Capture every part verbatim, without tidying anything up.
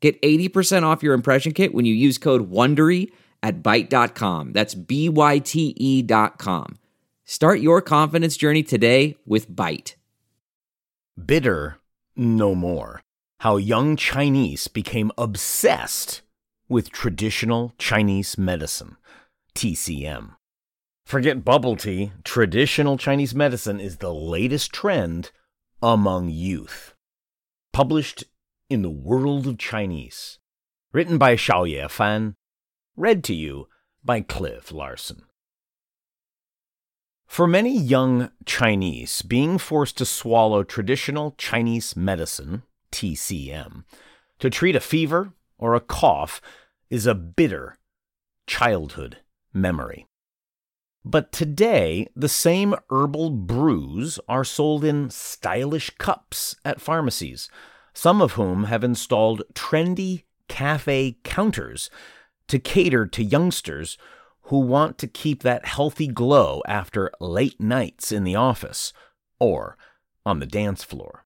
Get eighty percent off your impression kit when you use code WONDERY at Byte dot com. That's B Y T E dot com. Start your confidence journey today with Byte. Bitter no more. How young Chinese became obsessed with traditional Chinese medicine, T C M. Forget bubble tea. Traditional Chinese medicine is the latest trend among youth. Published in The World of Chinese. Written by Shao Yefan. Read to you by Cliff Larson. For many young Chinese, being forced to swallow traditional Chinese medicine, T C M, to treat a fever or a cough is a bitter childhood memory. But today, the same herbal brews are sold in stylish cups at pharmacies, some of whom have installed trendy cafe counters to cater to youngsters who want to keep that healthy glow after late nights in the office or on the dance floor.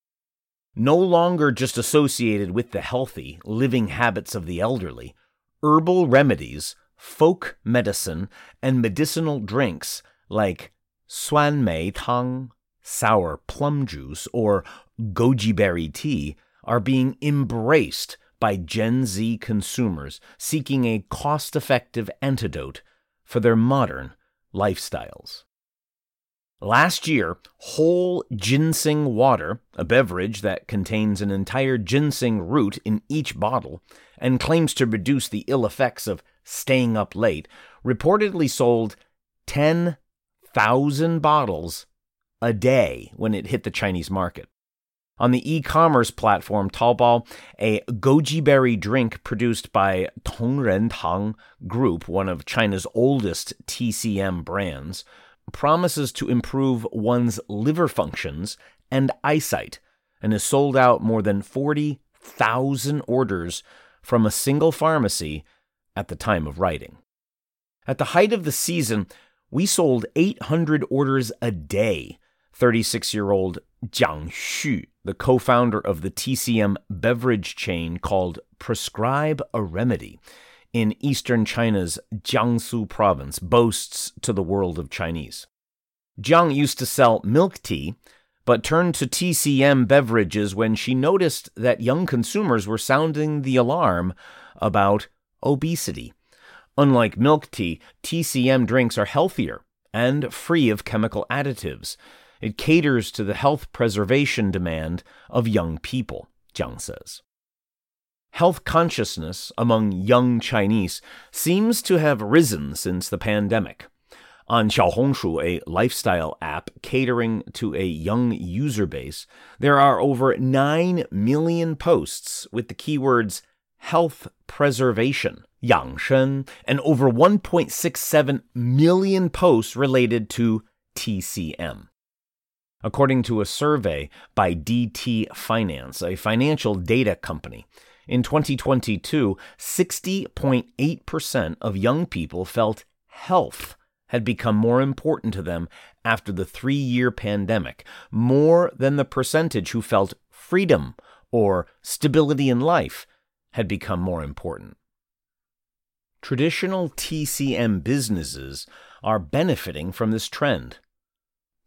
No longer just associated with the healthy living habits of the elderly, herbal remedies, folk medicine, and medicinal drinks like Suanmei Tang, sour plum juice, or goji berry tea are being embraced by Gen Z consumers seeking a cost-effective antidote for their modern lifestyles. Last year, whole ginseng water, a beverage that contains an entire ginseng root in each bottle and claims to reduce the ill effects of staying up late, reportedly sold ten thousand bottles a day when it hit the Chinese market. On the e-commerce platform Taobao, a goji berry drink produced by Tongrentang Group, one of China's oldest T C M brands, promises to improve one's liver functions and eyesight, and has sold out more than forty thousand orders from a single pharmacy at the time of writing. At the height of the season, we sold eight hundred orders a day, thirty-six-year-old Jiang Xu, the co-founder of the T C M beverage chain called Prescribe a Remedy in eastern China's Jiang Xu province, boasts to The World of Chinese. Jiang used to sell milk tea, but turned to T C M beverages when she noticed that young consumers were sounding the alarm about obesity. Unlike milk tea, T C M drinks are healthier and free of chemical additives. It caters to the health preservation demand of young people, Jiang says. Health consciousness among young Chinese seems to have risen since the pandemic. On Xiaohongshu, a lifestyle app catering to a young user base, there are over nine million posts with the keywords health preservation, yangshen, and over one point six seven million posts related to T C M. According to a survey by D T Finance, a financial data company, in twenty twenty-two, sixty point eight percent of young people felt health had become more important to them after the three-year pandemic, more than the percentage who felt freedom or stability in life had become more important. Traditional T C M businesses are benefiting from this trend.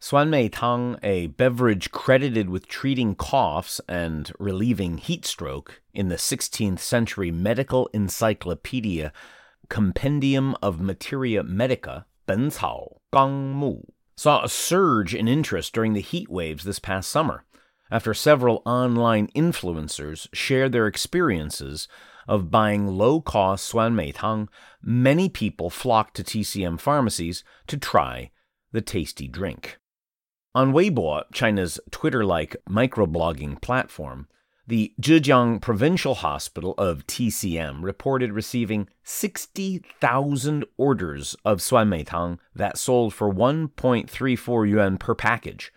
Suanmei Tang, a beverage credited with treating coughs and relieving heat stroke in the sixteenth century medical encyclopedia Compendium of Materia Medica, Ben Cao Gang Mu, saw a surge in interest during the heat waves this past summer, after several online influencers shared their experiences of buying low-cost Suanmei Tang. Many people flocked to T C M pharmacies to try the tasty drink. On Weibo, China's Twitter-like microblogging platform, The Zhejiang Provincial Hospital of T C M reported receiving sixty thousand orders of Suanmei Tang that sold for one point three four yuan per package.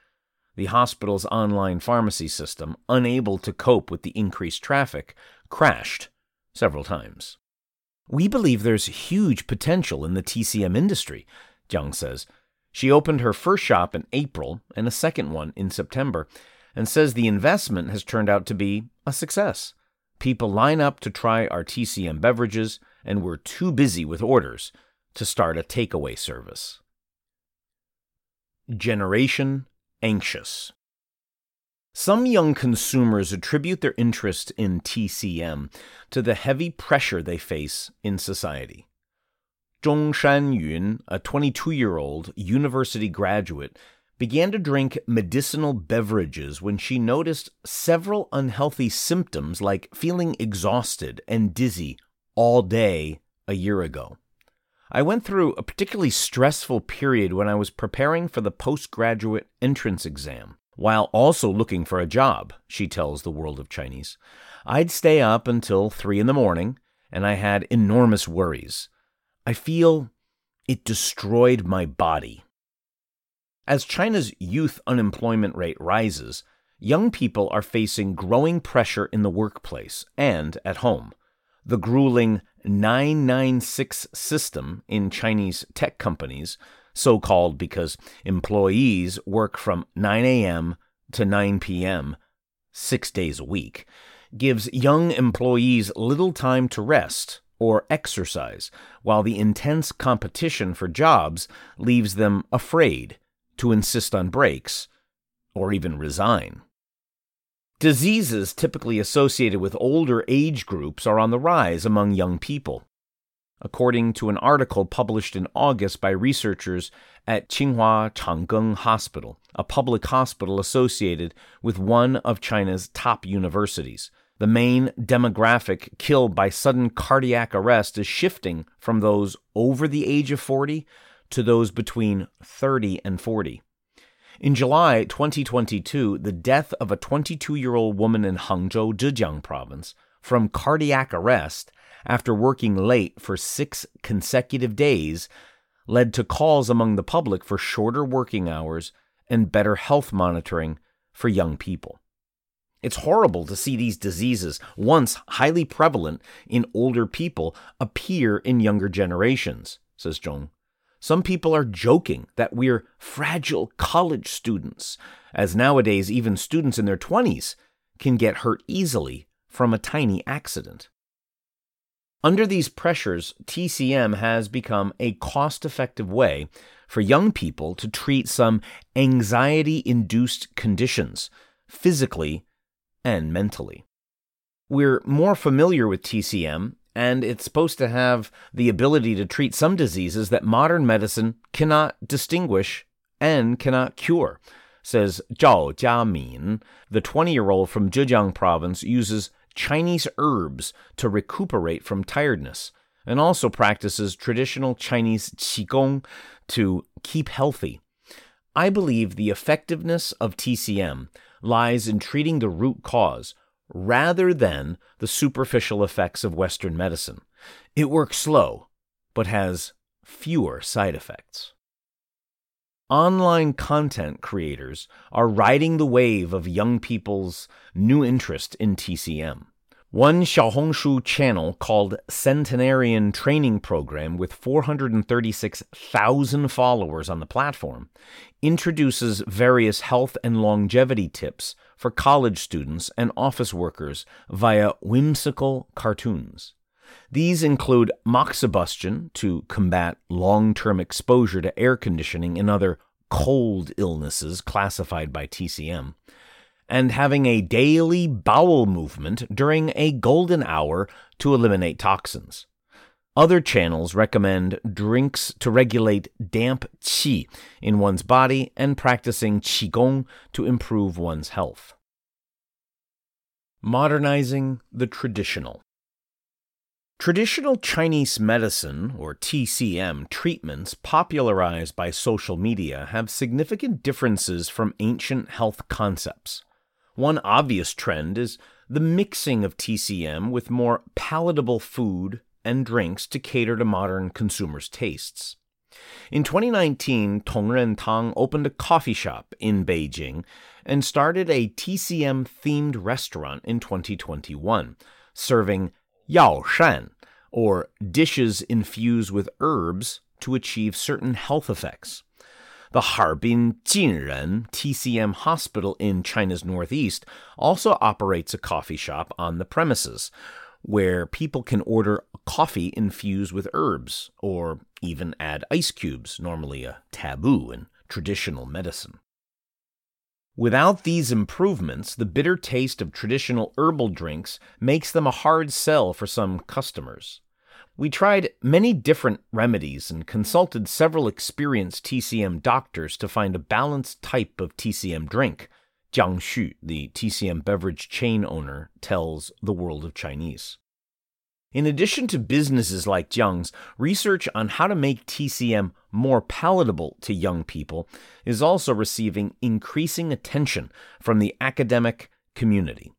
The hospital's online pharmacy system, unable to cope with the increased traffic, crashed several times. "We believe there's huge potential in the T C M industry," Jiang says. She opened her first shop in April and a second one in September, and says the investment has turned out to be a success. "People line up to try our T C M beverages, and we're too busy with orders to start a takeaway service." Generation Anxious. Some young consumers attribute their interest in T C M to the heavy pressure they face in society. Zhong Shan Yun, a twenty-two-year-old university graduate, began to drink medicinal beverages when she noticed several unhealthy symptoms like feeling exhausted and dizzy all day a year ago. "I went through a particularly stressful period when I was preparing for the postgraduate entrance exam, while also looking for a job," she tells The World of Chinese. "I'd stay up until three in the morning, and I had enormous worries. I feel it destroyed my body." As China's youth unemployment rate rises, young people are facing growing pressure in the workplace and at home. The grueling nine nine six system in Chinese tech companies, so-called because employees work from nine a.m. to nine p.m. six days a week, gives young employees little time to rest or exercise, while the intense competition for jobs leaves them afraid to insist on breaks or even resign. Diseases typically associated with older age groups are on the rise among young people. According to an article published in August by researchers at Tsinghua Changgung Hospital, a public hospital associated with one of China's top universities, the main demographic killed by sudden cardiac arrest is shifting from those over the age of forty to those between thirty and forty. In July twenty twenty-two, the death of a twenty-two-year-old woman in Hangzhou, Zhejiang Province, from cardiac arrest after working late for six consecutive days led to calls among the public for shorter working hours and better health monitoring for young people. It's horrible to see these diseases, once highly prevalent in older people, appear in younger generations, says Zhong. "Some people are joking that we're fragile college students, as nowadays even students in their twenties can get hurt easily from a tiny accident." Under these pressures, T C M has become a cost-effective way for young people to treat some anxiety-induced conditions, physically and mentally. "We're more familiar with T C M, and it's supposed to have the ability to treat some diseases that modern medicine cannot distinguish and cannot cure," says Zhao Jia Min. The twenty-year-old from Zhejiang Province uses Chinese herbs to recuperate from tiredness, and also practices traditional Chinese qigong to keep healthy. "I believe the effectiveness of T C M lies in treating the root cause rather than the superficial effects of Western medicine. It works slow, but has fewer side effects." Online content creators are riding the wave of young people's new interest in T C M. One Xiaohongshu channel called Centenarian Training Program, with four hundred thirty-six thousand followers on the platform, introduces various health and longevity tips for college students and office workers via whimsical cartoons. These include moxibustion to combat long-term exposure to air conditioning and other cold illnesses classified by T C M, and having a daily bowel movement during a golden hour to eliminate toxins. Other channels recommend drinks to regulate damp qi in one's body and practicing qigong to improve one's health. Modernizing the traditional. Traditional Chinese medicine, or T C M, treatments popularized by social media have significant differences from ancient health concepts. One obvious trend is the mixing of T C M with more palatable food and drinks to cater to modern consumers' tastes. In twenty nineteen, Tongren Tang opened a coffee shop in Beijing and started a T C M-themed restaurant in twenty twenty-one, serving yao shan, or dishes infused with herbs to achieve certain health effects. The Harbin Jinren T C M Hospital in China's northeast also operates a coffee shop on the premises, where people can order coffee infused with herbs, or even add ice cubes, normally a taboo in traditional medicine. Without these improvements, the bitter taste of traditional herbal drinks makes them a hard sell for some customers. We tried many different remedies and consulted several experienced T C M doctors to find a balanced type of T C M drink, Jiang Xu, the T C M beverage chain owner, tells The World of Chinese. In addition to businesses like Jiang's, research on how to make T C M more palatable to young people is also receiving increasing attention from the academic community.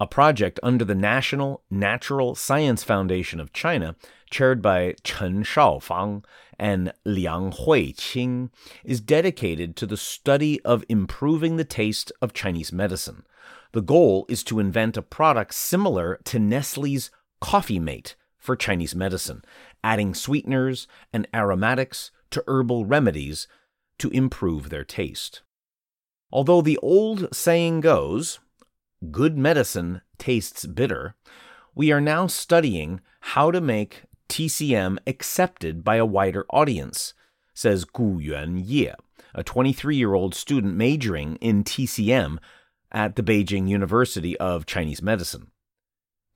A project under the National Natural Science Foundation of China, chaired by Chen Shaofang and Liang Huiqing, is dedicated to the study of improving the taste of Chinese medicine. The goal is to invent a product similar to Nestle's Coffee Mate for Chinese medicine, adding sweeteners and aromatics to herbal remedies to improve their taste. Although the old saying goes, "Good medicine tastes bitter," we are now studying how to make T C M accepted by a wider audience, says Gu Yuan Ye, a twenty-three-year-old student majoring in T C M at the Beijing University of Chinese Medicine.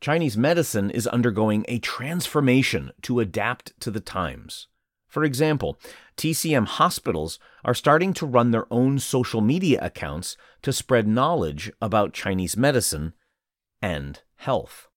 Chinese medicine is undergoing a transformation to adapt to the times. For example, T C M hospitals are starting to run their own social media accounts to spread knowledge about Chinese medicine and health.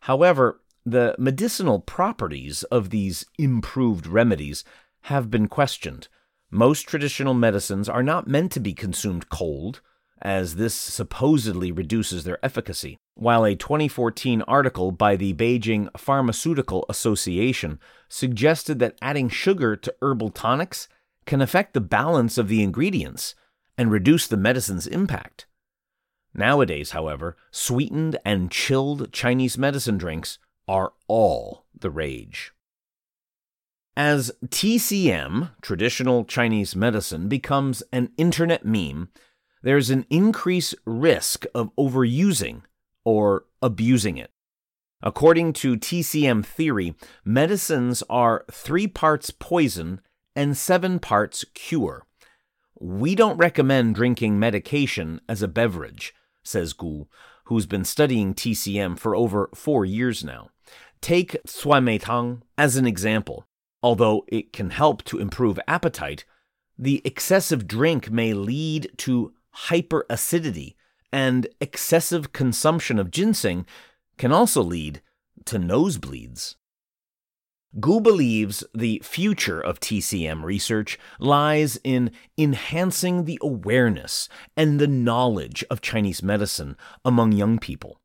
However, the medicinal properties of these improved remedies have been questioned. Most traditional medicines are not meant to be consumed cold, as this supposedly reduces their efficacy, while a twenty fourteen article by the Beijing Pharmaceutical Association suggested that adding sugar to herbal tonics can affect the balance of the ingredients and reduce the medicine's impact. Nowadays, however, sweetened and chilled Chinese medicine drinks are all the rage. As T C M, traditional Chinese medicine, becomes an internet meme, there's an increased risk of overusing or abusing it. According to T C M theory, medicines are three parts poison and seven parts cure. "We don't recommend drinking medication as a beverage," says Gu, who's been studying T C M for over four years now. Take Suanmei Tang as an example. Although it can help to improve appetite, the excessive drink may lead to hyperacidity, and excessive consumption of ginseng can also lead to nosebleeds. Gu believes the future of T C M research lies in enhancing the awareness and the knowledge of Chinese medicine among young people.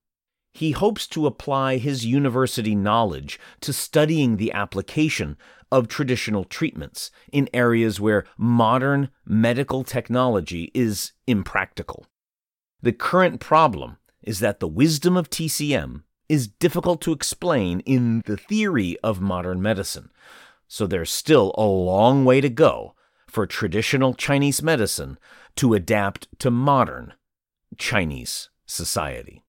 He hopes to apply his university knowledge to studying the application of traditional treatments in areas where modern medical technology is impractical. The current problem is that the wisdom of T C M is difficult to explain in the theory of modern medicine, so there's still a long way to go for traditional Chinese medicine to adapt to modern Chinese society.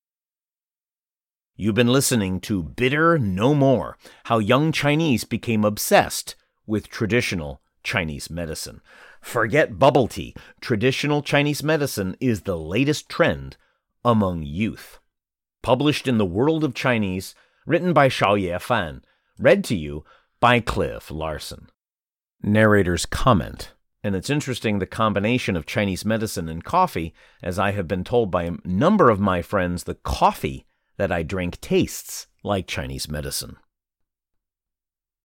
You've been listening to Bitter No More, How Young Chinese Became Obsessed with Traditional Chinese Medicine. Forget bubble tea. Traditional Chinese medicine is the latest trend among youth. Published in The World of Chinese, written by Shao Yefan, read to you by Cliff Larson. Narrator's comment. And it's interesting, the combination of Chinese medicine and coffee, as I have been told by a number of my friends, the coffee that I drink tastes like Chinese medicine.